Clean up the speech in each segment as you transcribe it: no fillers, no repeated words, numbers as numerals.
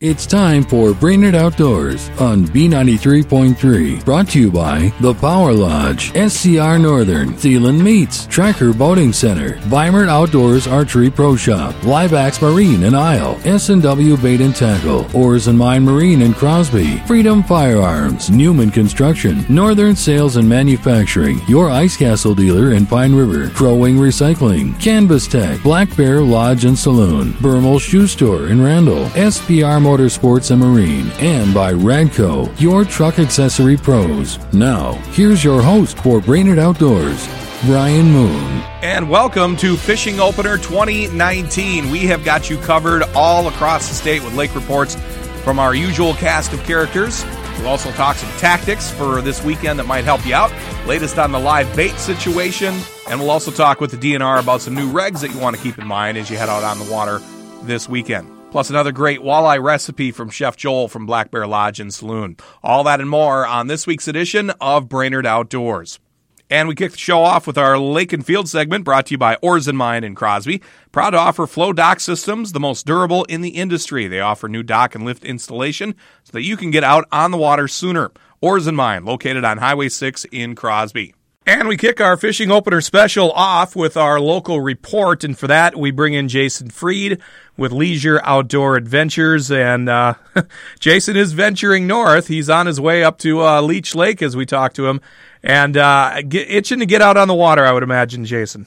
It's time for Bring It Outdoors on B93.3, brought to you by The Power Lodge, SCR Northern, Thielen Meats, Tracker Boating Center, Weimer Outdoors Archery Pro Shop, Live Axe Marine and Isle, S&W Bait and Tackle, Oars and Mine Marine and Crosby, Freedom Firearms, Newman Construction, Northern Sales and Manufacturing, Your Ice Castle Dealer in Pine River, Crow Wing Recycling, Canvas Tech, Black Bear Lodge and Saloon, Bermal Shoe Store in Randall, SPR Motorsports and Marine, and by Radco, your truck accessory pros. Now, here's your host for Brainerd Outdoors, Brian Moon. And welcome to Fishing Opener 2019. We have got you covered all across the state with lake reports from our usual cast of characters. We'll also talk some tactics for this weekend that might help you out, latest on the live bait situation, and we'll also talk with the DNR about some new regs that you want to keep in mind as you head out on the water this weekend. Plus another great walleye recipe from Chef Joel from Black Bear Lodge and Saloon. All that and more on this week's edition of Brainerd Outdoors. And we kick the show off with our Lake and Field segment brought to you by Oars and Mine and Crosby. Proud to offer Flow Dock Systems, the most durable in the industry. They offer new dock and lift installation so that you can get out on the water sooner. Oars and Mine, located on Highway 6 in Crosby. And we kick our Fishing Opener special off with our local report, and for that we bring in Jason Freed with Leisure Outdoor Adventures, and Jason is venturing north. He's on his way up to Leech Lake as we talk to him, and itching to get out on the water, I would imagine, Jason.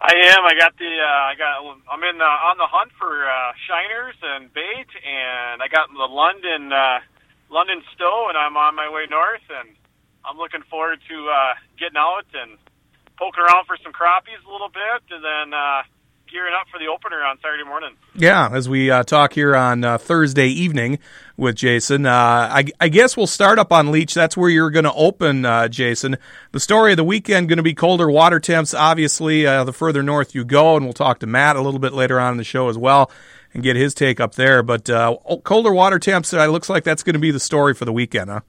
I am. I'm on the hunt for shiners and bait, and I got the London Stowe, and I'm on my way north, and I'm looking forward to getting out and poking around for some crappies a little bit, and then gearing up for the opener on Saturday morning. Yeah, as we talk here on Thursday evening with Jason, I guess we'll start up on Leech. That's where you're going to open, Jason. The story of the weekend going to be colder water temps, obviously, the further north you go, and we'll talk to Matt a little bit later on in the show as well and get his take up there. But colder water temps, it looks like that's going to be the story for the weekend, huh?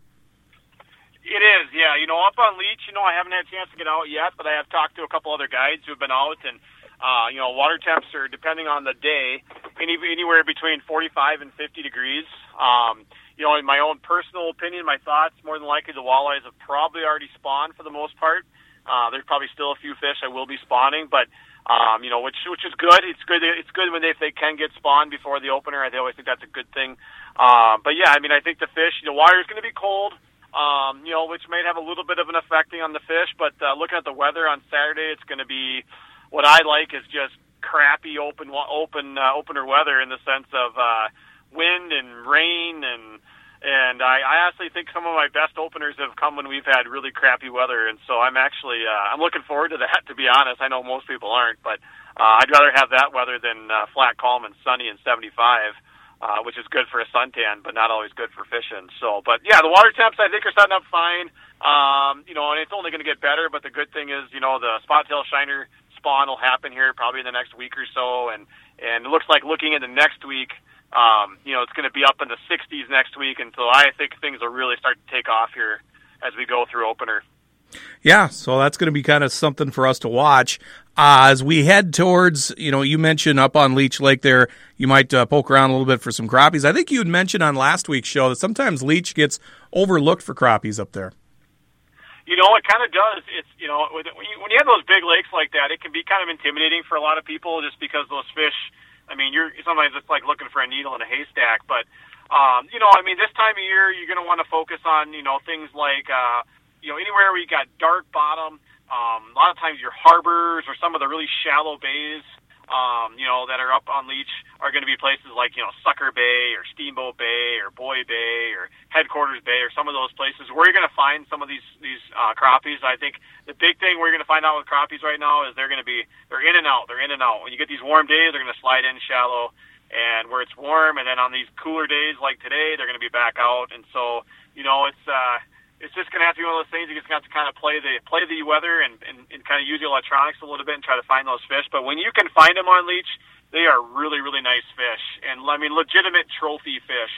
It is, yeah. You know, up on Leech, you know, I haven't had a chance to get out yet, but I have talked to a couple other guides who have been out, and, you know, water temps are, depending on the day, anywhere between 45 and 50 degrees. You know, in my own personal opinion, my thoughts, more than likely the walleyes have probably already spawned for the most part. There's probably still a few fish I will be spawning, but, you know, which is good. It's good when if they can get spawned before the opener. I always think that's a good thing. But, yeah, I mean, I think the fish, the water's going to be cold. You know, which may have a little bit of an effect on the fish, but looking at the weather on Saturday, it's going to be what I like is just crappy opener weather in the sense of wind and rain, and I honestly think some of my best openers have come when we've had really crappy weather, and so I'm actually I'm looking forward to that. To be honest, I know most people aren't, but I'd rather have that weather than flat, calm, and sunny and 75. Which is good for a suntan, but not always good for fishing. So, but yeah, the water temps I think are setting up fine. You know, and it's only going to get better. But the good thing is, you know, the spot tail shiner spawn will happen here probably in the next week or so, and it looks like looking into next week, you know, it's going to be up in the 60s next week, and so I think things will really start to take off here as we go through opener. Yeah, so that's going to be kind of something for us to watch. As we head towards, you know, you mentioned up on Leech Lake there, you might poke around a little bit for some crappies. I think you had mentioned on last week's show that sometimes Leech gets overlooked for crappies up there. You know, it kind of does. It's, you know, when you have those big lakes like that, it can be kind of intimidating for a lot of people just because those fish, I mean, sometimes it's like looking for a needle in a haystack. But, you know, I mean, this time of year, you're going to want to focus on, you know, things like, you know, anywhere where you got dark bottom, a lot of times your harbors or some of the really shallow bays, you know, that are up on Leech are going to be places like, you know, Sucker Bay or Steamboat Bay or Boy Bay or Headquarters Bay or some of those places where you're going to find some of these crappies. I think the big thing we're going to find out with crappies right now is they're in and out. They're in and out. When you get these warm days, they're going to slide in shallow and where it's warm. And then on these cooler days like today, they're going to be back out. And so, you know, it's just going to have to be one of those things. You just have to kind of play the weather and kind of use the electronics a little bit and try to find those fish. But when you can find them on Leech, they are really, really nice fish. And, I mean, legitimate trophy fish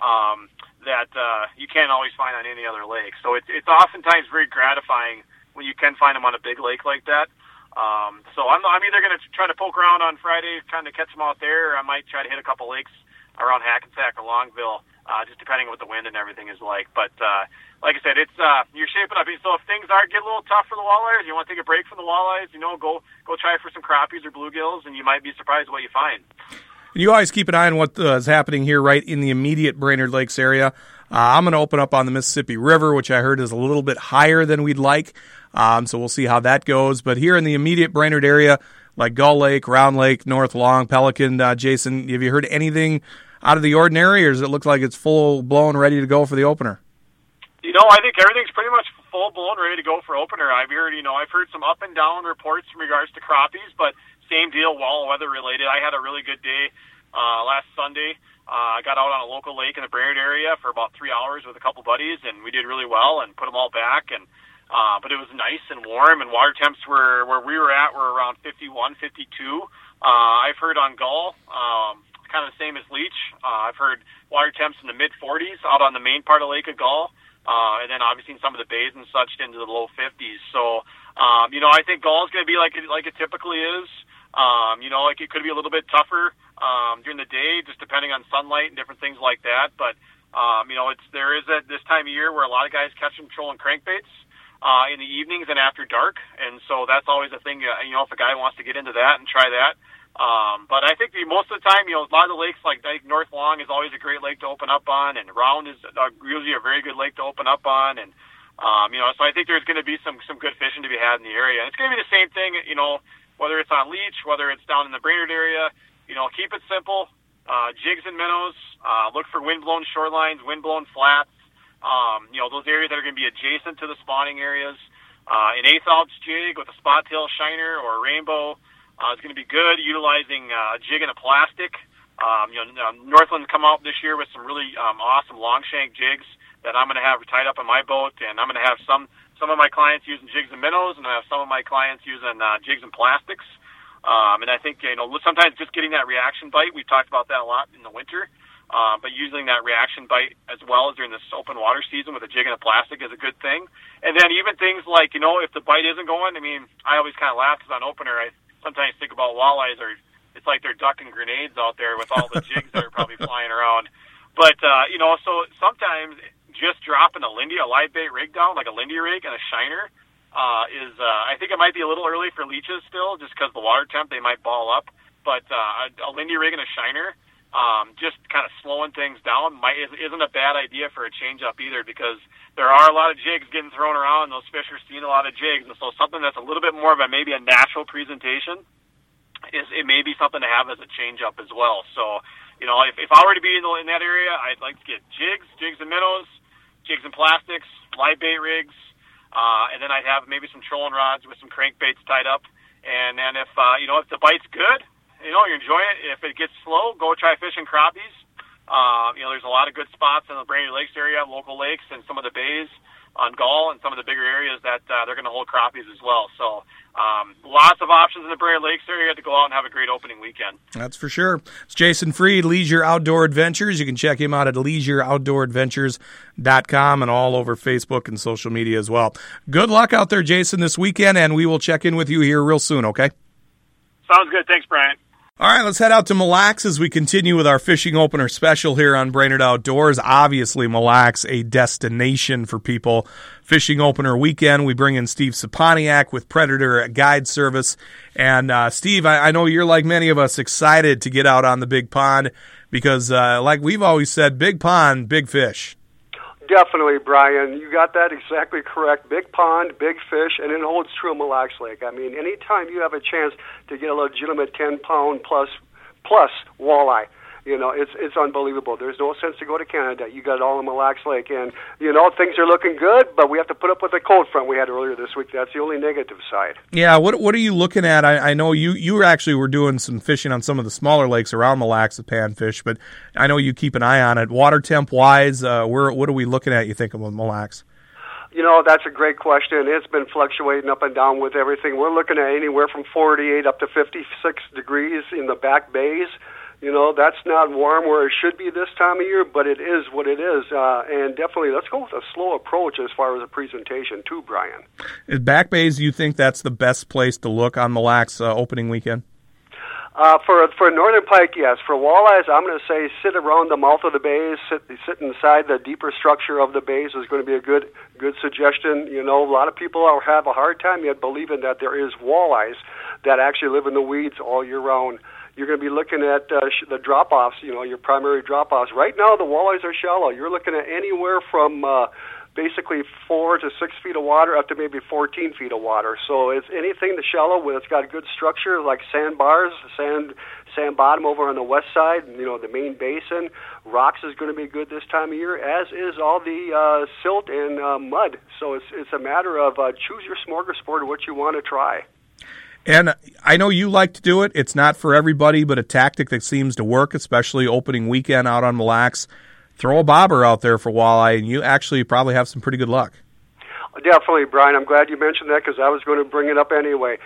that you can't always find on any other lake. So it's oftentimes very gratifying when you can find them on a big lake like that. So I'm either going to try to poke around on Friday, kind of catch them out there, or I might try to hit a couple lakes around Hackensack or Longville, just depending on what the wind and everything is like. But like I said, it's you're shaping up. So if things are get a little tough for the walleyes, you want to take a break from the walleyes, you know, go try for some crappies or bluegills, and you might be surprised what you find. You always keep an eye on what is happening here right in the immediate Brainerd Lakes area. I'm going to open up on the Mississippi River, which I heard is a little bit higher than we'd like, so we'll see how that goes. But here in the immediate Brainerd area, like Gull Lake, Round Lake, North Long, Pelican, Jason, have you heard anything out of the ordinary, or does it look like it's full-blown ready to go for the opener? You know, I think everything's pretty much full-blown ready to go for opener. I've heard some up-and-down reports in regards to crappies, but same deal, well, weather-related. I had a really good day last Sunday. I got out on a local lake in the Brainerd area for about 3 hours with a couple buddies, and we did really well and put them all back. And but it was nice and warm, and water temps were where we were at were around 51, 52. I've heard on Gull, kind of the same as Leech. I've heard water temps in the mid-40s out on the main part of Lake of Gull, and then obviously in some of the bays and such into the low 50s. So, you know, I think Gull is going to be like it typically is. You know, like it could be a little bit tougher during the day, just depending on sunlight and different things like that. But, you know, there is at this time of year where a lot of guys catch and trolling crankbaits in the evenings and after dark. And so that's always a thing, you know, if a guy wants to get into that and try that. But I think most of the time, you know, a lot of the lakes like North Long is always a great lake to open up on, and Round is usually a very good lake to open up on. And, you know, so I think there's going to be some good fishing to be had in the area. And it's going to be the same thing, you know, whether it's on Leech, whether it's down in the Brainerd area. You know, keep it simple. Jigs and minnows. Look for windblown shorelines, windblown flats. You know, those areas that are going to be adjacent to the spawning areas. An 1/8-ounce jig with a spot tail shiner or a rainbow is going to be good. Utilizing a jig and a plastic. You know, Northland's come out this year with some really awesome long shank jigs that I'm going to have tied up in my boat, and I'm going to have some of my clients using jigs and minnows, and I have some of my clients using jigs and plastics. And I think, you know, sometimes just getting that reaction bite, we've talked about that a lot in the winter, but using that reaction bite as well as during this open water season with a jig and a plastic is a good thing. And then even things like, you know, if the bite isn't going, I mean, I always kind of laugh because on opener, I sometimes think about walleyes, or it's like they're ducking grenades out there with all the jigs that are probably flying around. But, you know, so sometimes just dropping a Lindy, a live bait rig down, like a Lindy rig and a shiner, is I think it might be a little early for leeches still, just because the water temp, they might ball up. But a Lindy rig and a shiner, just kind of slowing things down, isn't a bad idea for a change-up either, because there are a lot of jigs getting thrown around, and those fish are seeing a lot of jigs. And so something that's a little bit more of a maybe a natural presentation, it may be something to have as a change-up as well. So, you know, if I were to be in that area, I'd like to get jigs and minnows, jigs and plastics, live bait rigs, and then I'd have maybe some trolling rods with some crankbaits tied up. And then if, you know, if the bite's good, you know, you're enjoying it. If it gets slow, go try fishing crappies. You know, there's a lot of good spots in the Brainerd Lakes area, local lakes, and some of the bays on Gull and some of the bigger areas that they're going to hold crappies as well. So lots of options in the Brainerd Lakes area to go out and have a great opening weekend. That's for sure. It's Jason Freed, Leisure Outdoor Adventures. You can check him out at leisureoutdooradventures.com and all over Facebook and social media as well. Good luck out there, Jason, this weekend, and we will check in with you here real soon, okay? Sounds good. Thanks, Brian. All right, let's head out to Mille Lacs as we continue with our fishing opener special here on Brainerd Outdoors. Obviously, Mille Lacs, a destination for people. Fishing opener weekend, we bring in Steve Sipaniak with Predator Guide Service. And Steve, I know you're like many of us excited to get out on the big pond because, like we've always said, big pond, big fish. Definitely, Brian. You got that exactly correct. Big pond, big fish, and it holds true in Mille Lacs Lake. I mean, anytime you have a chance to get a legitimate 10-pound plus walleye, you know, it's unbelievable. There's no sense to go to Canada. You got it all in Mille Lacs Lake. And, you know, things are looking good, but we have to put up with the cold front we had earlier this week. That's the only negative side. Yeah, what are you looking at? I know you actually were doing some fishing on some of the smaller lakes around Mille Lacs, the panfish, but I know you keep an eye on it. Water temp-wise, what are we looking at, you think, with Mille Lacs? You know, that's a great question. It's been fluctuating up and down with everything. We're looking at anywhere from 48 up to 56 degrees in the back bays. You know, that's not warm where it should be this time of year, but it is what it is. And definitely, let's go with a slow approach as far as a presentation, too, Brian. Back bays, do you think that's the best place to look on Mille Lacs opening weekend? For northern pike, yes. For walleyes, I'm going to say sit around the mouth of the bays, sit inside the deeper structure of the bays is going to be a good suggestion. You know, a lot of people have a hard time yet believing that there is walleyes that actually live in the weeds all year round. You're going to be looking at the drop-offs, you know, your primary drop-offs. Right now, the walleyes are shallow. You're looking at anywhere from basically 4 to 6 feet of water up to maybe 14 feet of water. So it's anything that's shallow when it's got good structure, like sandbars, sand bottom over on the west side, you know, the main basin. Rocks is going to be good this time of year, as is all the silt and mud. So it's a matter of choose your smorgasbord of what you want to try. And I know you like to do it. It's not for everybody, but a tactic that seems to work, especially opening weekend out on Mille Lacs, throw a bobber out there for walleye, and you actually probably have some pretty good luck. Definitely, Brian. I'm glad you mentioned that because I was going to bring it up anyway.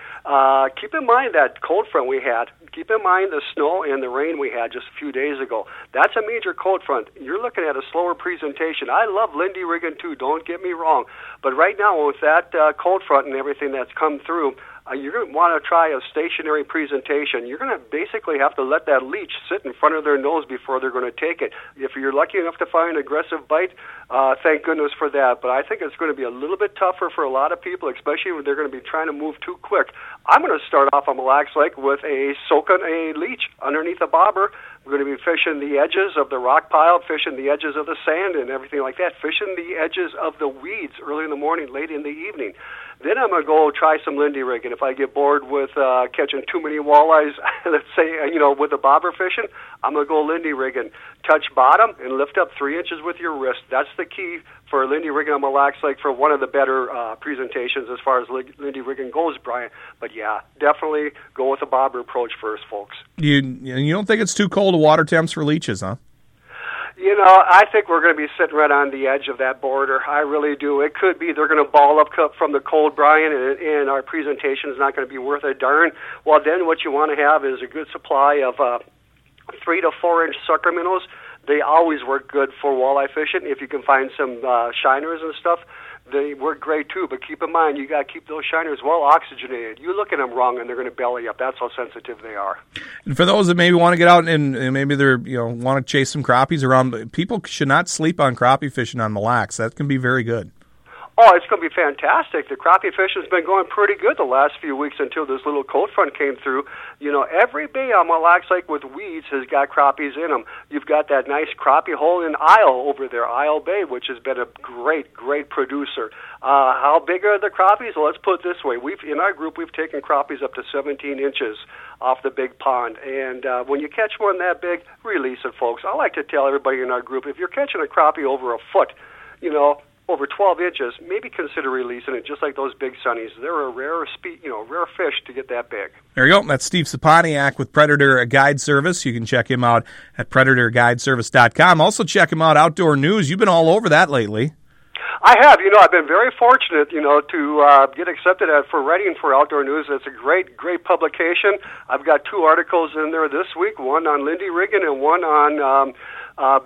Keep in mind that cold front we had. Keep in mind the snow and the rain we had just a few days ago. That's a major cold front. You're looking at a slower presentation. I love Lindy rigging too, don't get me wrong. But right now with that cold front and everything that's come through, you're going to want to try a stationary presentation. You're going to basically have to let that leech sit in front of their nose before they're going to take it. If you're lucky enough to find an aggressive bite, thank goodness for that. But I think it's going to be a little bit tougher for a lot of people, especially when they're going to be trying to move too quick. I'm going to start off on Mille Lacs Lake with soaking a leech underneath a bobber. We're going to be fishing the edges of the rock pile, fishing the edges of the sand and everything like that, fishing the edges of the weeds early in the morning, late in the evening. Then I'm going to go try some Lindy rig, and if I get bored with catching too many walleyes, let's say, you know, with the bobber fishing, I'm going to go Lindy rigging. Touch bottom and lift up 3 inches with your wrist. That's the key for Lindy rigging on Mille Lacs Lake for one of the better presentations as far as Lindy rigging goes, Brian. But, yeah, definitely go with the bobber approach first, folks. You don't think it's too cold to water temps for leeches, huh? You know, I think we're going to be sitting right on the edge of that border. I really do. It could be they're going to ball up from the cold, Brian, and our presentation is not going to be worth a darn. Well, then what you want to have is a good supply of 3 to 4 inch sucker minnows. They always work good for walleye fishing. If you can find some shiners and stuff, they work great too. But keep in mind, you got to keep those shiners well oxygenated. You look at them wrong, and they're going to belly up. That's how sensitive they are. And for those that maybe want to get out and maybe want to chase some crappies around, people should not sleep on crappie fishing on Mille Lacs. That can be very good. Oh, it's going to be fantastic. The crappie fishing has been going pretty good the last few weeks until this little cold front came through. You know, every bay on Mille Lacs Lake with weeds has got crappies in them. You've got that nice crappie hole in Isle over there, Isle Bay, which has been a great, great producer. How big are the crappies? Well, let's put it this way. In our group, we've taken crappies up to 17 inches off the big pond. And when you catch one that big, release it, folks. I like to tell everybody in our group, if you're catching a crappie over a foot, you know, over 12 inches, maybe consider releasing it, just like those big sunnies. They're a rare fish to get that big. There you go. That's Steve Sipaniak with Predator Guide Service. You can check him out at predatorguideservice.com. Also check him out, Outdoor News. You've been all over that lately. I have. You know, I've been very fortunate, you know, to get accepted for writing for Outdoor News. It's a great, great publication. I've got 2 articles in there this week, one on Lindy rigging and one on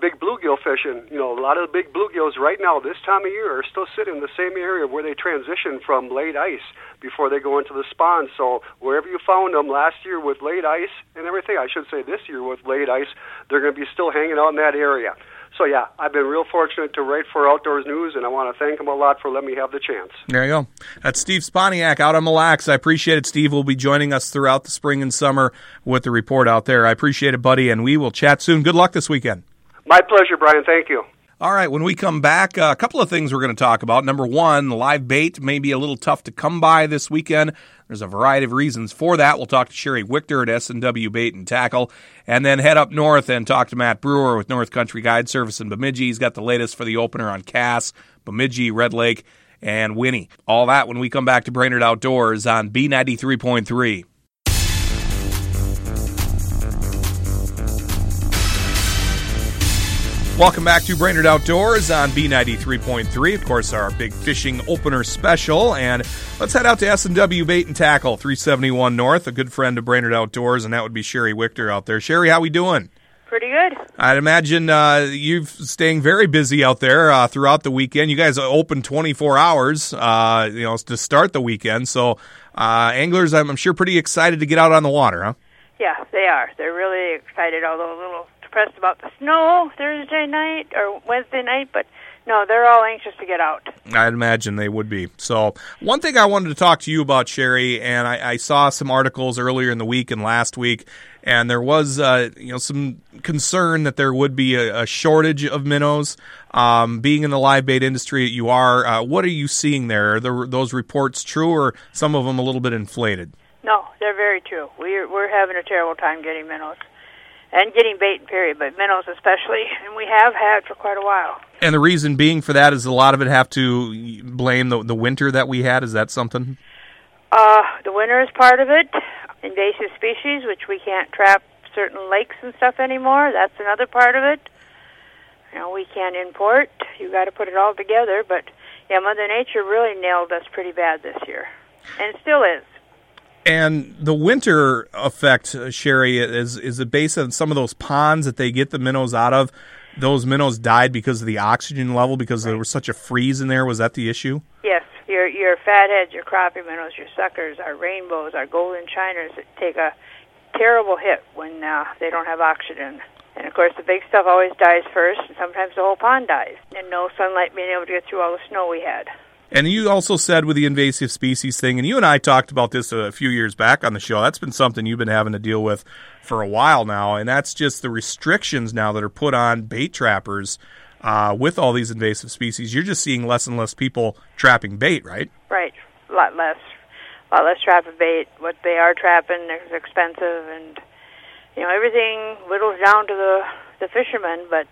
big bluegill fishing. You know, a lot of the big bluegills right now, this time of year, are still sitting in the same area where they transition from late ice before they go into the spawn. So wherever you found them last year with late ice and everything, I should say this year with late ice, they're going to be still hanging out in that area. So, yeah, I've been real fortunate to write for Outdoors News, and I want to thank him a lot for letting me have the chance. There you go. That's Steve Sipaniak out on Mille Lacs. I appreciate it, Steve. Will be joining us throughout the spring and summer with the report out there. I appreciate it, buddy, and we will chat soon. Good luck this weekend. My pleasure, Brian. Thank you. All right, when we come back, a couple of things we're going to talk about. Number one, live bait may be a little tough to come by this weekend. There's a variety of reasons for that. We'll talk to Sherry Wichter at S&W Bait and Tackle, and then head up north and talk to Matt Brewer with North Country Guide Service in Bemidji. He's got the latest for the opener on Cass, Bemidji, Red Lake, and Winnie. All that when we come back to Brainerd Outdoors on B93.3. Welcome back to Brainerd Outdoors on B93.3, of course, our big fishing opener special. And let's head out to S&W Bait and Tackle, 371 North, a good friend of Brainerd Outdoors, and that would be Sherry Wichter out there. Sherry, how we doing? Pretty good. I'd imagine you're staying very busy out there throughout the weekend. You guys are open 24 hours to start the weekend. So anglers, I'm sure, pretty excited to get out on the water, huh? Yeah, they are. They're really excited, although a little depressed about the snow Thursday night or Wednesday night, but no, they're all anxious to get out. I'd imagine they would be. So one thing I wanted to talk to you about, Sherry, and I saw some articles earlier in the week and last week, and there was some concern that there would be a shortage of minnows. Being in the live bait industry you are, what are you seeing there? Are those reports true, or some of them a little bit inflated? No, they're very true. We're having a terrible time getting minnows. And getting bait, period, but minnows especially, and we have had for quite a while. And the reason being for that is a lot of it have to blame the winter that we had. Is that something? The winter is part of it. Invasive species, which we can't trap certain lakes and stuff anymore, that's another part of it. You know, we can't import. You got to put it all together. But, yeah, Mother Nature really nailed us pretty bad this year, and still is. And the winter effect, Sherry, is the base of some of those ponds that they get the minnows out of. Those minnows died because of the oxygen level, because there was such a freeze in there. Was that the issue? Yes. Your fatheads, your crappie minnows, your suckers, our rainbows, our golden chiners take a terrible hit when they don't have oxygen. And, of course, the big stuff always dies first, and sometimes the whole pond dies. And no sunlight being able to get through all the snow we had. And you also said with the invasive species thing, and you and I talked about this a few years back on the show, that's been something you've been having to deal with for a while now, and that's just the restrictions now that are put on bait trappers with all these invasive species. You're just seeing less and less people trapping bait, right? Right. A lot less trapping bait. What they are trapping is expensive, and everything whittles down to the fishermen, but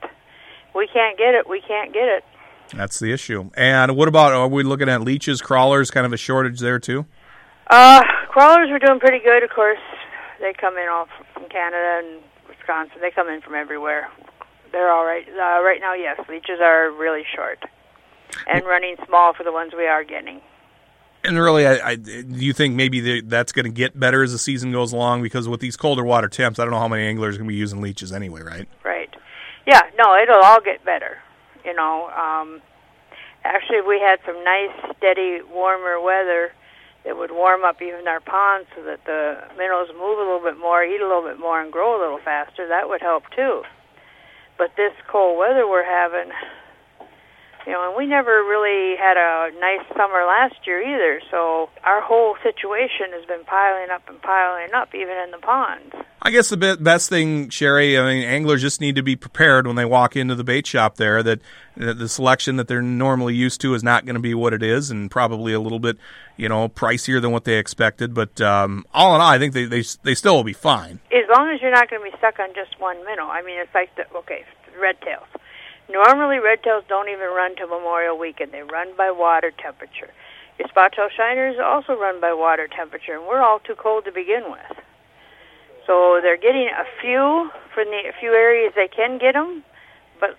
we can't get it. That's the issue. And what about, are we looking at leeches, crawlers, kind of a shortage there too? Crawlers were doing pretty good, of course. They come in all from Canada and Wisconsin. They come in from everywhere. They're all right. Right now, yes, leeches are really short and running small for the ones we are getting. And really, do you think maybe that's going to get better as the season goes along? Because with these colder water temps, I don't know how many anglers are going to be using leeches anyway, right? Right. Yeah, no, it'll all get better. Actually, we had some nice, steady, warmer weather that would warm up even our ponds so that the minnows move a little bit more, eat a little bit more, and grow a little faster. That would help, too. But this cold weather we're having, and we never really had a nice summer last year either, so our whole situation has been piling up, even in the ponds. I guess the best thing, Sherry, anglers just need to be prepared when they walk into the bait shop there that the selection that they're normally used to is not going to be what it is, and probably a little bit, pricier than what they expected. But all in all, I think they still will be fine. As long as you're not going to be stuck on just one minnow. It's like red tails. Normally, red tails don't even run till Memorial Weekend. They run by water temperature. Your spot tail shiners also run by water temperature, and we're all too cold to begin with. So they're getting a few from the few areas they can get them, but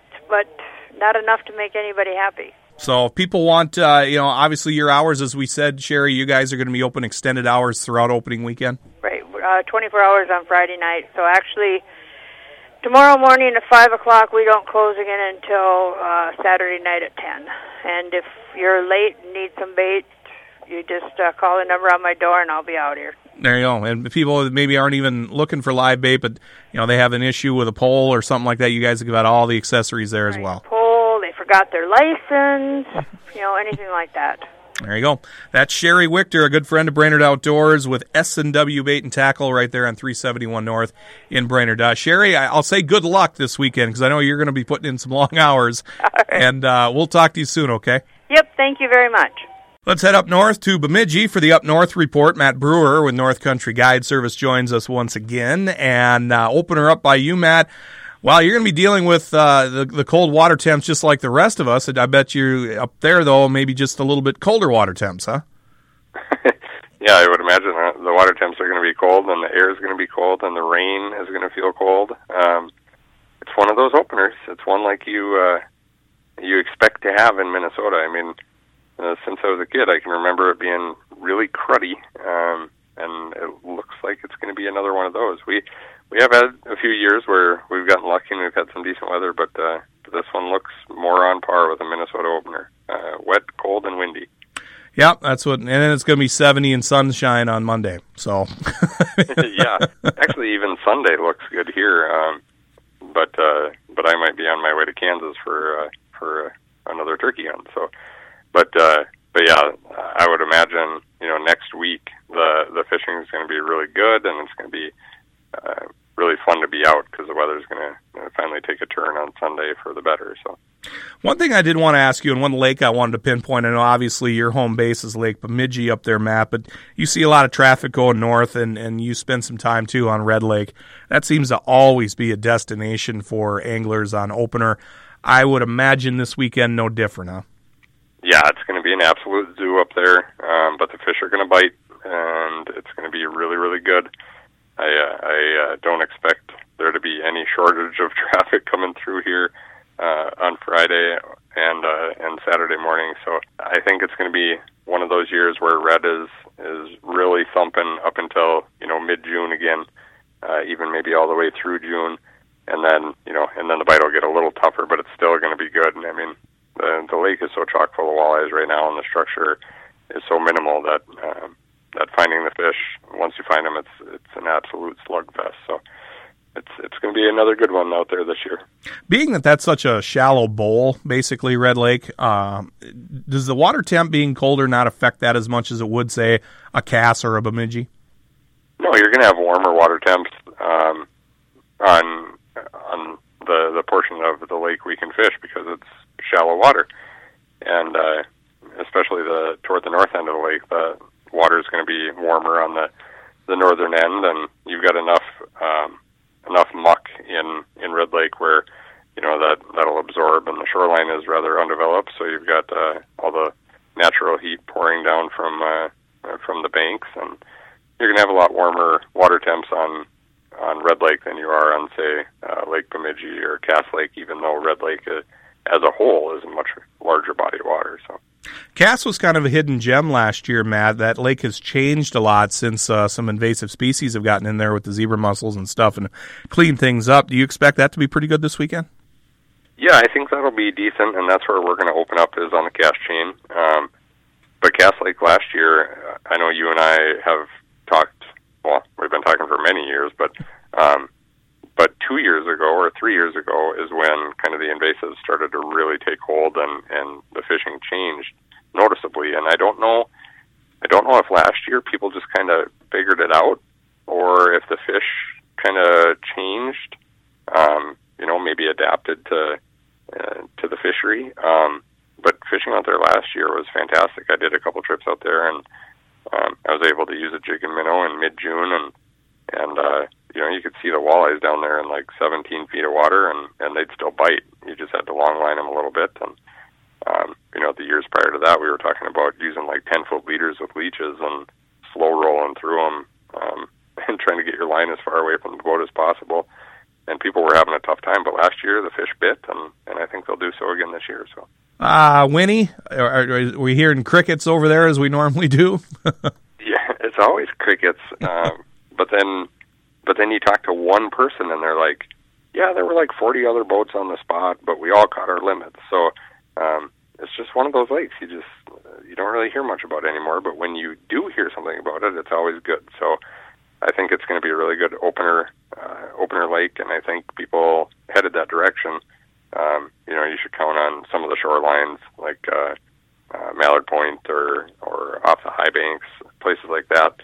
not enough to make anybody happy. So if people want, obviously your hours, as we said, Sherry, you guys are going to be open extended hours throughout opening weekend? Right, 24 hours on Friday night. So actually, tomorrow morning at 5 o'clock, we don't close again until Saturday night at 10. And if you're late and need some bait, you just call the number on my door and I'll be out here. There you go. And people maybe aren't even looking for live bait, but they have an issue with a pole or something like that. You guys have got all the accessories there as well. Pole, they forgot their license, anything like that. There you go. That's Sherry Wichter, a good friend of Brainerd Outdoors with S&W Bait and Tackle right there on 371 North in Brainerd. Sherry, I'll say good luck this weekend because I know you're going to be putting in some long hours. Right. And we'll talk to you soon, okay? Yep, thank you very much. Let's head up north to Bemidji for the Up North Report. Matt Brewer with North Country Guide Service joins us once again. And open her up by you, Matt. Well, you're going to be dealing with the cold water temps just like the rest of us. I bet you up there, though, maybe just a little bit colder water temps, huh? Yeah, I would imagine the water temps are going to be cold, and the air is going to be cold, and the rain is going to feel cold. It's one of those openers. It's one like you expect to have in Minnesota. Since I was a kid, I can remember it being really cruddy, and it looks like it's going to be another one of those. We have had a few years where we've gotten lucky and we've had some decent weather, but this one looks more on par with a Minnesota opener. Wet, cold, and windy. Yep, that's what. And then it's going to be 70 and sunshine on Monday. So, yeah, actually, even Sunday looks good here. But I might be on my way to Kansas for another turkey hunt. So, but yeah, I would imagine, you know, next week the fishing is going to be really good, and it's going to be really fun to be out because the weather's going to finally take a turn on Sunday for the better. So, one thing I did want to ask you, and one lake I wanted to pinpoint, I know obviously your home base is Lake Bemidji up there, Matt, but you see a lot of traffic going north, and you spend some time too on Red Lake. That seems to always be a destination for anglers on opener. I would imagine this weekend no different, huh? Yeah, it's going to be an absolute zoo up there, but the fish are going to bite, and it's going to be really, really good. I don't expect there to be any shortage of traffic coming through here on Friday and Saturday morning. So I think it's going to be one of those years where Red is really thumping up until, you know, mid-June again, even maybe all the way through June, and then, you know, and then the bite will get a little tougher, but it's still going to be good. And I mean, the lake is so chock full of walleyes right now, and the structure is so minimal that that finding the fish, once you find them, it's an absolute slugfest. So it's going to be another good one out there this year. Being that that's such a shallow bowl, basically, Red Lake, does the water temp being colder not affect that as much as it would, say, a Cass or a Bemidji? No, you're going to have warmer water temps on the portion of the lake we can fish because it's shallow water. And especially toward the north end of the lake, the water is going to be warmer on the northern end, and you've got enough muck in Red Lake where, you know, that'll absorb, and the shoreline is rather undeveloped, so you've got all the natural heat pouring down from the banks, and you're going to have a lot warmer water temps on Red Lake than you are on, say, Lake Bemidji or Cass Lake, even though Red Lake as a whole is a much larger body of water. So Cass was kind of a hidden gem last year, Matt. That lake has changed a lot since some invasive species have gotten in there with the zebra mussels and stuff and cleaned things up. Do you expect that to be pretty good this weekend? Yeah, I think that'll be decent, and that's where we're going to open up is on the Cass chain. But Cass Lake last year, I know you and I have talked, well, we've been talking for many years, but 2 years ago or 3 years ago is when kind of the invasives started to really take hold, and the fishing changed noticeably. And I don't know if last year people just kind of figured it out or if the fish kind of changed, you know, maybe adapted to the fishery. But fishing out there last year was fantastic. I did a couple trips out there, and I was able to use a jig and minnow in mid-June, and you know, you could see the walleyes down there in like 17 feet of water, and they'd still bite. You just had to long line them a little bit. And, you know, the years prior to that, we were talking about using like 10-foot leaders with leeches and slow rolling through them and trying to get your line as far away from the boat as possible. And people were having a tough time, but last year the fish bit, and I think they'll do so again this year. So, Winnie, are we hearing crickets over there as we normally do? Yeah, it's always crickets. But then you talk to one person, and they're like, yeah, there were like 40 other boats on the spot, but we all caught our limits. So it's just one of those lakes you just you don't really hear much about anymore, but when you do hear something about it, it's always good. So I think it's going to be a really good opener lake, and I think people headed that direction. You know, you should count on some of the shorelines like Mallard Point or off the high banks, places like that,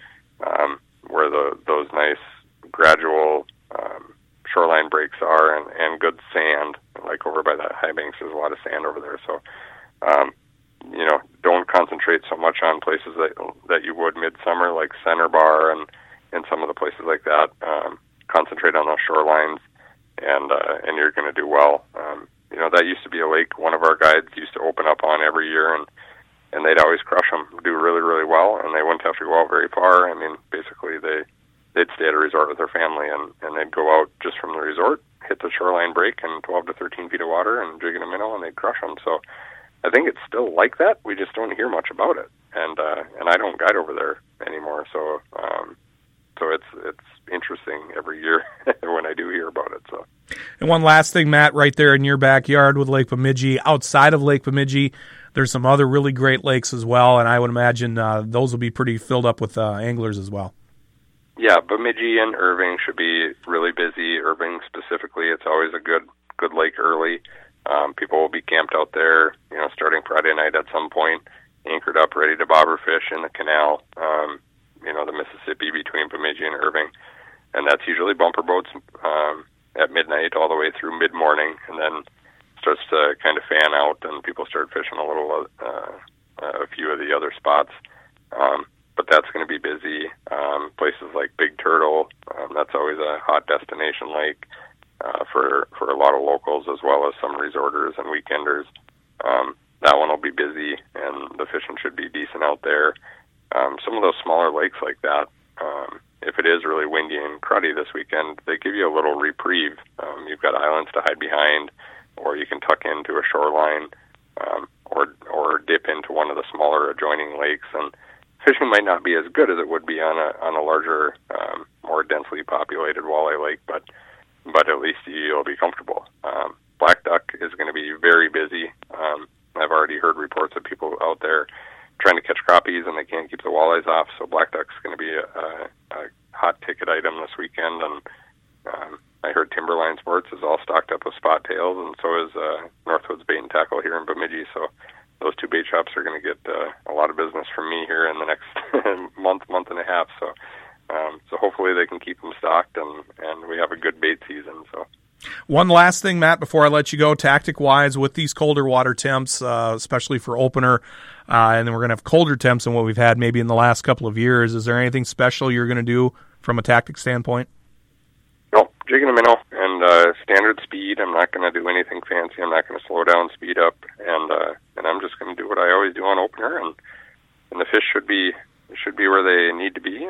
where those nice gradual shoreline breaks are and good sand. Like over by the high banks, there's a lot of sand over there. So, you know, don't concentrate so much on places that you would midsummer, like Center Bar and some of the places like that. Concentrate on those shorelines, and you're going to do well. You know, that used to be a lake one of our guides used to open up on every year, and they'd always crush them, do really, really well, and they wouldn't have to go out very far. I mean, basically they'd stay at a resort with their family, and they'd go out just from the resort, hit the shoreline break in 12 to 13 feet of water, and jig in a minnow, and they'd crush them. So I think it's still like that. We just don't hear much about it, and I don't guide over there anymore. So So it's interesting every year when I do hear about it. So. And one last thing, Matt, right there in your backyard with Lake Bemidji, outside of Lake Bemidji, there's some other really great lakes as well, and I would imagine those will be pretty filled up with anglers as well. Yeah, Bemidji and Irving should be really busy. Irving specifically, it's always a good lake early. People will be camped out there, you know, starting Friday night at some point, anchored up, ready to bobber fish in the canal, you know, the Mississippi between Bemidji and Irving. And that's usually bumper boats at midnight all the way through mid-morning, and then starts to kind of fan out, and people start fishing a little, a few of the other spots. But that's going to be busy. Places like Big Turtle, that's always a hot destination lake for a lot of locals as well as some resorters and weekenders. That one will be busy, and the fishing should be decent out there. Some of those smaller lakes like that, if it is really windy and cruddy this weekend, they give you a little reprieve. You've got islands to hide behind, or you can tuck into a shoreline, or dip into one of the smaller adjoining lakes, and fishing might not be as good as it would be on a larger, more densely populated walleye lake, but at least you'll be comfortable. Black duck is going to be very busy. I've already heard reports of people out there trying to catch crappies, and they can't keep the walleyes off, so black duck's going to be a hot ticket item this weekend, and I heard Timberline Sports is all stocked up with spot tails, and so is Northwoods Bait and Tackle here in Bemidji. So those two bait shops are going to get a lot of business from me here in the next month and a half. So hopefully they can keep them stocked, and we have a good bait season. So one last thing, Matt, before I let you go, tactic-wise, with these colder water temps, especially for opener, and then we're going to have colder temps than what we've had maybe in the last couple of years, is there anything special you're going to do from a tactic standpoint? Jigging a minnow and standard speed. I'm not going to do anything fancy. I'm not going to slow down, speed up, and I'm just going to do what I always do on opener. And the fish should be where they need to be,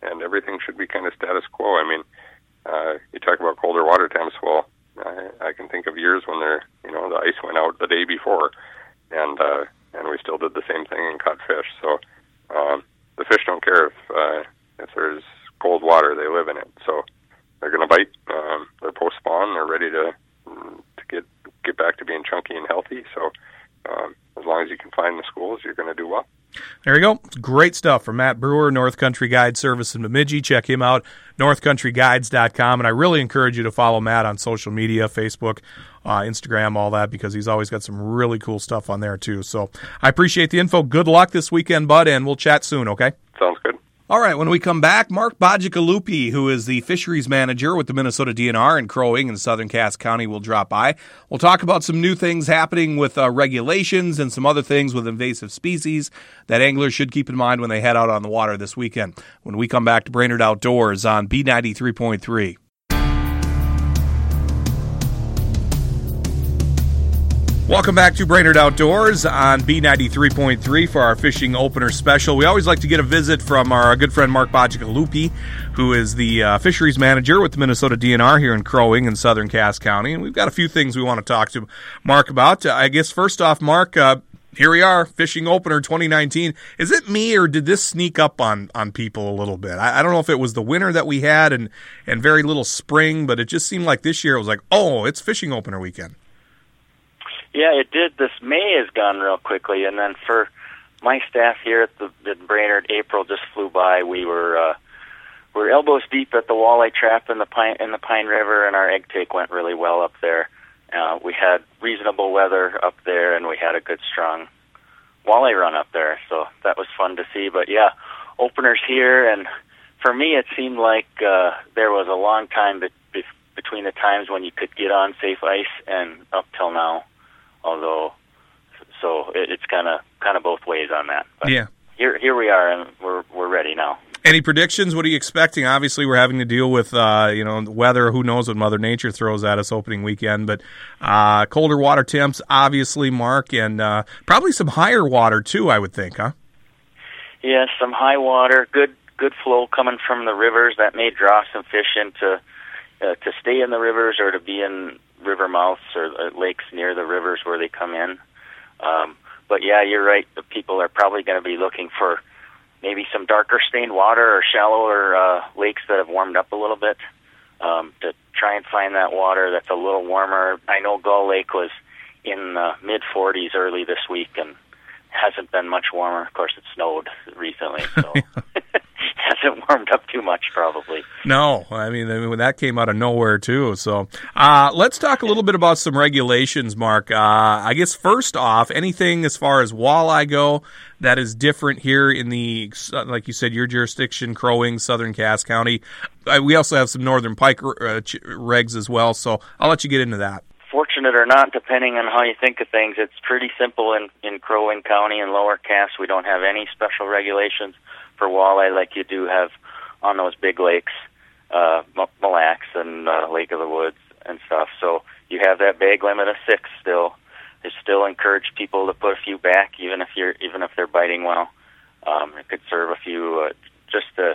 and everything should be kind of status quo. I mean, you talk about colder water temps. Well, I can think of years when the ice went out the day before, and we still did the same thing and caught fish. So the fish don't care if there's cold water. They live in it. So they're going to bite. They're post spawn. They're ready to get back to being chunky and healthy. So as long as you can find the schools, you're going to do well. There you go. Great stuff from Matt Brewer, North Country Guide Service in Bemidji. Check him out, northcountryguides.com. And I really encourage you to follow Matt on social media, Facebook, Instagram, all that, because he's always got some really cool stuff on there too. So I appreciate the info. Good luck this weekend, bud, and we'll chat soon, okay? Sounds good. All right, when we come back, Mark Bacigalupi, who is the fisheries manager with the Minnesota DNR in Crow Wing in southern Cass County, will drop by. We'll talk about some new things happening with regulations and some other things with invasive species that anglers should keep in mind when they head out on the water this weekend. When we come back to Brainerd Outdoors on B93.3. Welcome back to Brainerd Outdoors on B93.3 for our fishing opener special. We always like to get a visit from our good friend Mark Bacigalupi, who is the fisheries manager with the Minnesota DNR here in Crow Wing in southern Cass County. And we've got a few things we want to talk to Mark about. I guess first off, Mark, here we are, fishing opener 2019. Is it me, or did this sneak up on people a little bit? I don't know if it was the winter that we had and very little spring, but it just seemed like this year it was like, oh, it's fishing opener weekend. Yeah, it did. This May has gone real quickly, and then for my staff here at Brainerd, April just flew by. We were elbows deep at the walleye trap in the Pine River, and our egg take went really well up there. We had reasonable weather up there, and we had a good strong walleye run up there, so that was fun to see. But yeah, openers here, and for me, it seemed like there was a long time between the times when you could get on safe ice and up till now. Although, so it's kind of both ways on that. But yeah. Here we are, and we're ready now. Any predictions? What are you expecting? Obviously, we're having to deal with the weather. Who knows what Mother Nature throws at us opening weekend? But colder water temps, obviously, Mark, and probably some higher water too. I would think, huh? Yeah, some high water, good flow coming from the rivers that may draw some fish into to stay in the rivers or to be in river mouths or lakes near the rivers where they come in. But yeah, you're right. The people are probably going to be looking for maybe some darker stained water or shallower lakes that have warmed up a little bit, to try and find that water that's a little warmer. I know Gull Lake was in the mid-40s early this week and hasn't been much warmer. Of course, it snowed recently, so hasn't warmed up too much probably. No, I mean that came out of nowhere too. So let's talk a little bit about some regulations, Mark. I guess first off, anything as far as walleye go that is different here in the, like you said, your jurisdiction, Crow Wing, Southern Cass County. We also have some northern pike regs as well, so I'll let you get into that. Fortunate or not, depending on how you think of things, it's pretty simple in Crow Wing County and Lower Cass. We don't have any special regulations for walleye like you do have on those big lakes, Mille Lacs and Lake of the Woods and stuff. So you have that bag limit of 6 still. They still encourage people to put a few back, even if they're biting well. It could serve a few just to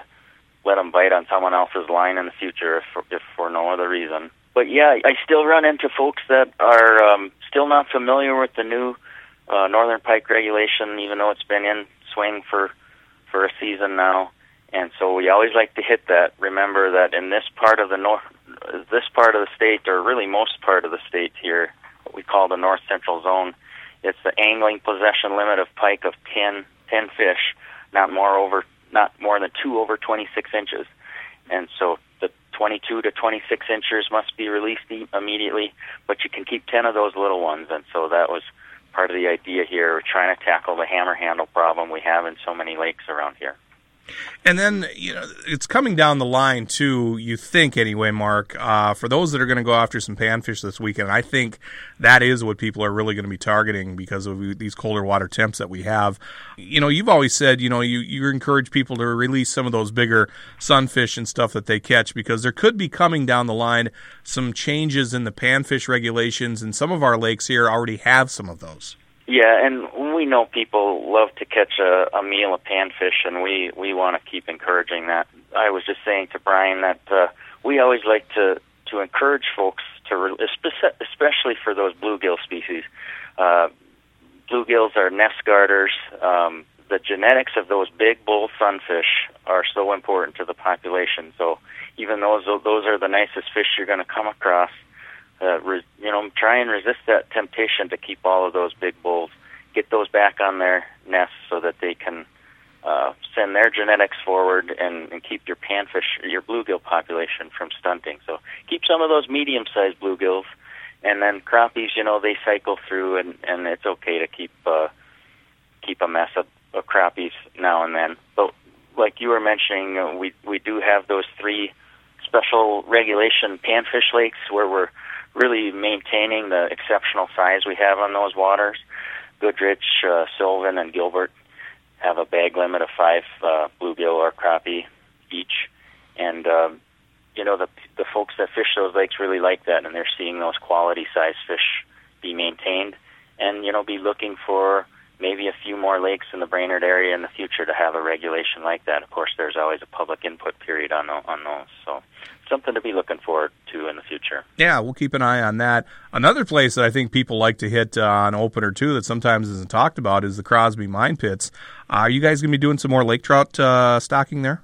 let them bite on someone else's line in the future, if for no other reason. But yeah, I still run into folks that are still not familiar with the new northern pike regulation, even though it's been in swing for a season now. And so we always like to hit that. Remember that in this part of the this part of the state, or really most part of the state here, what we call the North Central Zone, it's the angling possession limit of pike of 10 fish, not more than 2 over 26 inches. And so 22 to 26 inchers must be released immediately, but you can keep 10 of those little ones, and so that was part of the idea here. We're trying to tackle the hammer handle problem we have in so many lakes around here. And then, you know, it's coming down the line too, you think anyway, Mark, for those that are going to go after some panfish this weekend. I think that is what people are really going to be targeting because of these colder water temps that we have. You know, you've always said, you know, you encourage people to release some of those bigger sunfish and stuff that they catch, because there could be coming down the line some changes in the panfish regulations, and some of our lakes here already have some of those. Yeah, and we know people love to catch a meal of panfish, and we want to keep encouraging that. I was just saying to Brian that we always like to encourage folks to, especially for those bluegill species. Bluegills are nest guarders. The genetics of those big bull sunfish are so important to the population. So even those are the nicest fish you're going to come across. Try and resist that temptation to keep all of those big bulls. Get those back on their nests so that they can send their genetics forward and keep your panfish, your bluegill population from stunting. So keep some of those medium-sized bluegills, and then crappies, you know, they cycle through, and it's okay to keep a mess of crappies now and then. But like you were mentioning, we do have those 3 special regulation panfish lakes where we're really maintaining the exceptional size we have on those waters. Goodrich, Sylvan, and Gilbert have a bag limit of 5 bluegill or crappie each. And, you know, the folks that fish those lakes really like that, and they're seeing those quality-sized fish be maintained and, you know, be looking for maybe a few more lakes in the Brainerd area in the future to have a regulation like that. Of course, there's always a public input period on those, so something to be looking forward to in the future. Yeah, we'll keep an eye on that. Another place that I think people like to hit on opener, too, that sometimes isn't talked about is the Crosby Mine Pits. Are you guys going to be doing some more lake trout stocking there?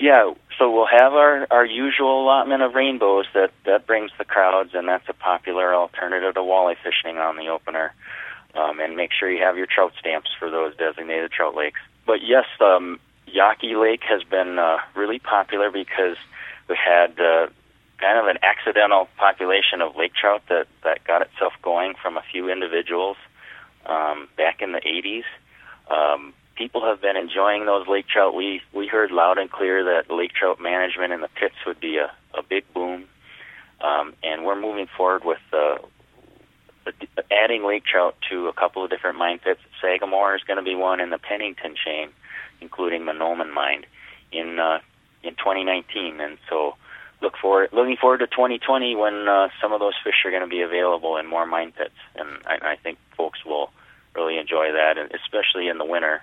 Yeah, so we'll have our usual allotment of rainbows that brings the crowds, and that's a popular alternative to walleye fishing on the opener. And make sure you have your trout stamps for those designated trout lakes. But yes, Yaqui Lake has been really popular because we had kind of an accidental population of lake trout that got itself going from a few individuals back in the 80s. People have been enjoying those lake trout. We heard loud and clear that lake trout management in the pits would be a big boom, and we're moving forward with adding lake trout to a couple of different mine pits. Sagamore is going to be one in the Pennington chain, including Monoman Mine, in 2019. And so looking forward to 2020 when some of those fish are going to be available in more mine pits. And I think folks will really enjoy that, especially in the winter,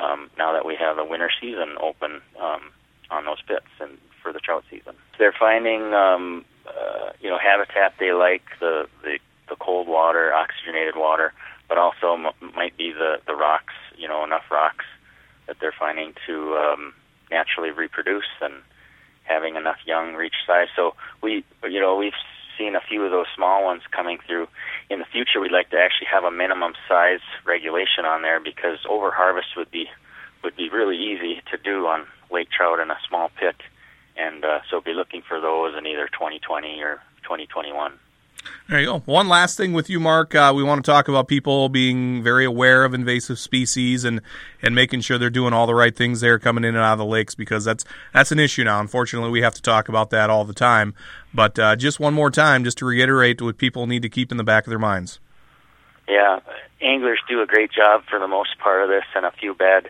now that we have the winter season open on those pits and for the trout season. They're finding habitat they like, the cold water, oxygenated water, but also might be the rocks, you know, enough rocks they're finding to naturally reproduce and having enough young reach size. So we've seen a few of those small ones coming through. In the future, we'd like to actually have a minimum size regulation on there, because over harvest would be really easy to do on lake trout in a small pit, and so be looking for those in either 2020 or 2021. There you go. One last thing with you, Mark. We want to talk about people being very aware of invasive species and making sure they're doing all the right things there, coming in and out of the lakes, because that's an issue now. Unfortunately, we have to talk about that all the time. But just one more time, just to reiterate what people need to keep in the back of their minds. Yeah, anglers do a great job for the most part of this, and a few bad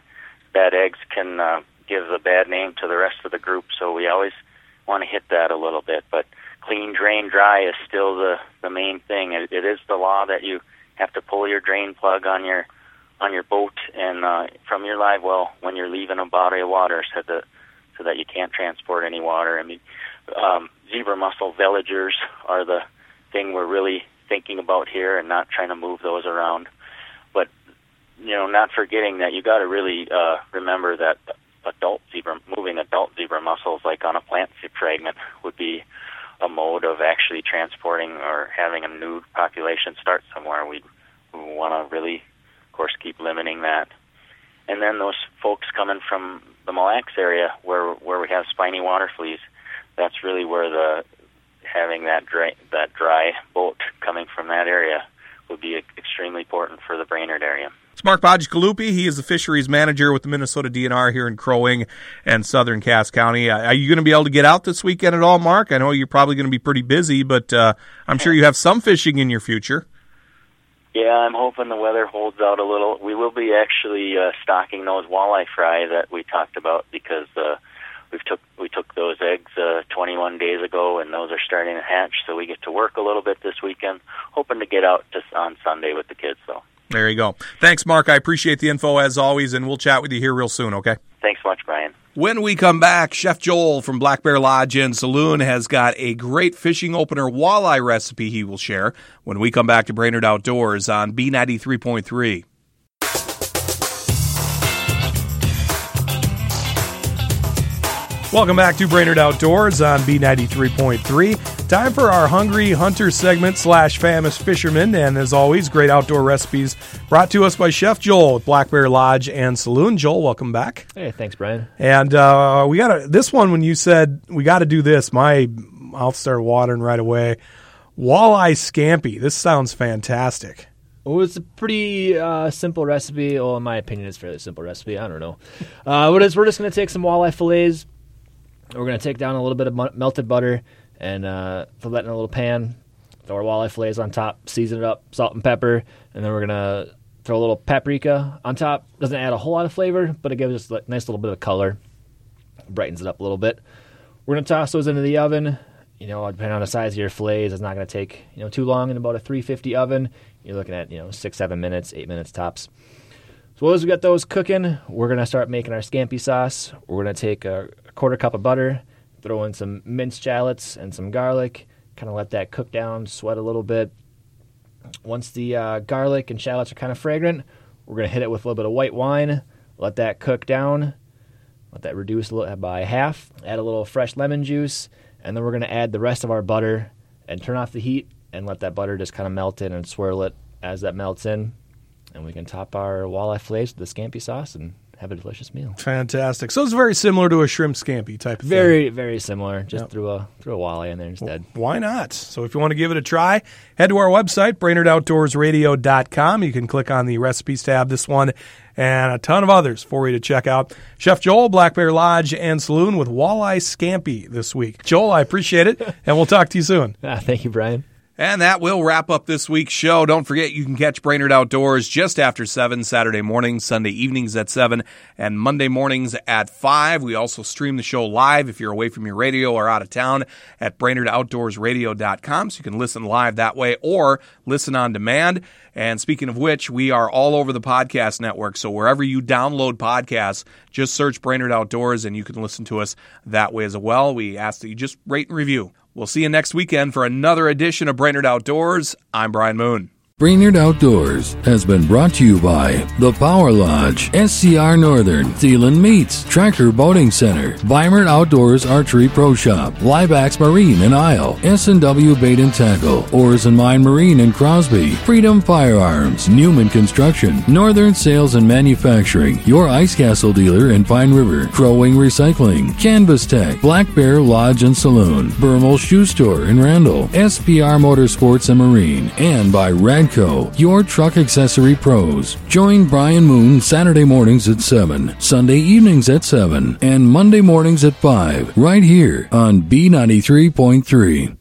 eggs can give a bad name to the rest of the group, so we always want to hit that a little bit. But clean, drain, dry is still the main thing. It is the law that you have to pull your drain plug on your boat and from your live well when you're leaving a body of water, so that you can't transport any water. I mean, zebra mussel veligers are the thing we're really thinking about here, and not trying to move those around. But not forgetting that you got to really remember that moving adult zebra mussels like on a plant fragment would be a mode of actually transporting or having a new population start somewhere. We want to really, of course, keep limiting that. And then those folks coming from the Mille Lacs area where we have spiny water fleas, that's really where having that dry boat coming from that area would be extremely important for the Brainerd area. It's Mark Bacigalupi. He is the fisheries manager with the Minnesota DNR here in Crow Wing and southern Cass County. Are you going to be able to get out this weekend at all, Mark? I know you're probably going to be pretty busy, but I'm sure you have some fishing in your future. Yeah, I'm hoping the weather holds out a little. We will be actually stocking those walleye fry that we talked about, because we took those eggs 21 days ago, and those are starting to hatch, so we get to work a little bit this weekend. Hoping to get out just on Sunday with the kids, though. There you go. Thanks, Mark. I appreciate the info as always, and we'll chat with you here real soon, okay? Thanks much, Brian. When we come back, Chef Joel from Black Bear Lodge and Saloon has got a great fishing opener walleye recipe he will share when we come back to Brainerd Outdoors on B93.3. Welcome back to Brainerd Outdoors on B93.3. Time for our Hungry Hunter segment / Famous Fisherman, and as always, great outdoor recipes brought to us by Chef Joel at Black Bear Lodge and Saloon. Joel, welcome back. Hey, thanks, Brian. And we got this one. When you said we got to do this, my mouth started watering right away. Walleye scampi. This sounds fantastic. Well, it's a pretty simple recipe. Well, in my opinion, it's a fairly simple recipe. I don't know. We're just going to take some walleye fillets. We're going to take down a little bit of melted butter. And throw that in a little pan, throw our walleye fillets on top, season it up, salt and pepper, and then we're going to throw a little paprika on top. Doesn't add a whole lot of flavor, but it gives us a nice little bit of color, brightens it up a little bit. We're going to toss those into the oven. Depending on the size of your fillets, it's not going to take too long in about a 350 oven. You're looking at 6-7 minutes, 8 minutes tops. So once we got those cooking, we're going to start making our scampi sauce. We're going to take a quarter cup of butter, throw in some minced shallots and some garlic, kind of let that cook down, sweat a little bit. Once the garlic and shallots are kind of fragrant, we're going to hit it with a little bit of white wine, let that cook down, let that reduce a little by half, add a little fresh lemon juice, and then we're going to add the rest of our butter and turn off the heat and let that butter just kind of melt in and swirl it as that melts in. And we can top our walleye fillets with the scampi sauce and have a delicious meal. Fantastic. So it's very similar to a shrimp scampi type of thing. Very, very similar. Just threw a walleye in there instead. Well, why not? So if you want to give it a try, head to our website, BrainerdOutdoorsRadio.com. You can click on the recipes tab, this one, and a ton of others for you to check out. Chef Joel, Black Bear Lodge and Saloon with walleye scampi this week. Joel, I appreciate it, and we'll talk to you soon. Thank you, Brian. And that will wrap up this week's show. Don't forget, you can catch Brainerd Outdoors just after 7, Saturday mornings, Sunday evenings at 7, and Monday mornings at 5. We also stream the show live if you're away from your radio or out of town at BrainerdOutdoorsRadio.com, so you can listen live that way or listen on demand. And speaking of which, we are all over the podcast network, so wherever you download podcasts, just search Brainerd Outdoors and you can listen to us that way as well. We ask that you just rate and review. We'll see you next weekend for another edition of Brainerd Outdoors. I'm Brian Moon. Brainerd Outdoors has been brought to you by The Power Lodge, SCR Northern, Thielen Meats, Tracker Boating Center, Weimer Outdoors Archery Pro Shop, Live Axe Marine in Isle, S&W Bait and Tackle, Oars and Mine Marine in Crosby, Freedom Firearms, Newman Construction, Northern Sales and Manufacturing, Your Ice Castle Dealer in Pine River, Crow Wing Recycling, Canvas Tech, Black Bear Lodge and Saloon, Bermal Shoe Store in Randall, SPR Motorsports and Marine, and by Radco, your truck accessory pros. Join Brian Moon Saturday mornings at 7, Sunday evenings at 7, and Monday mornings at 5, right here on B93.3.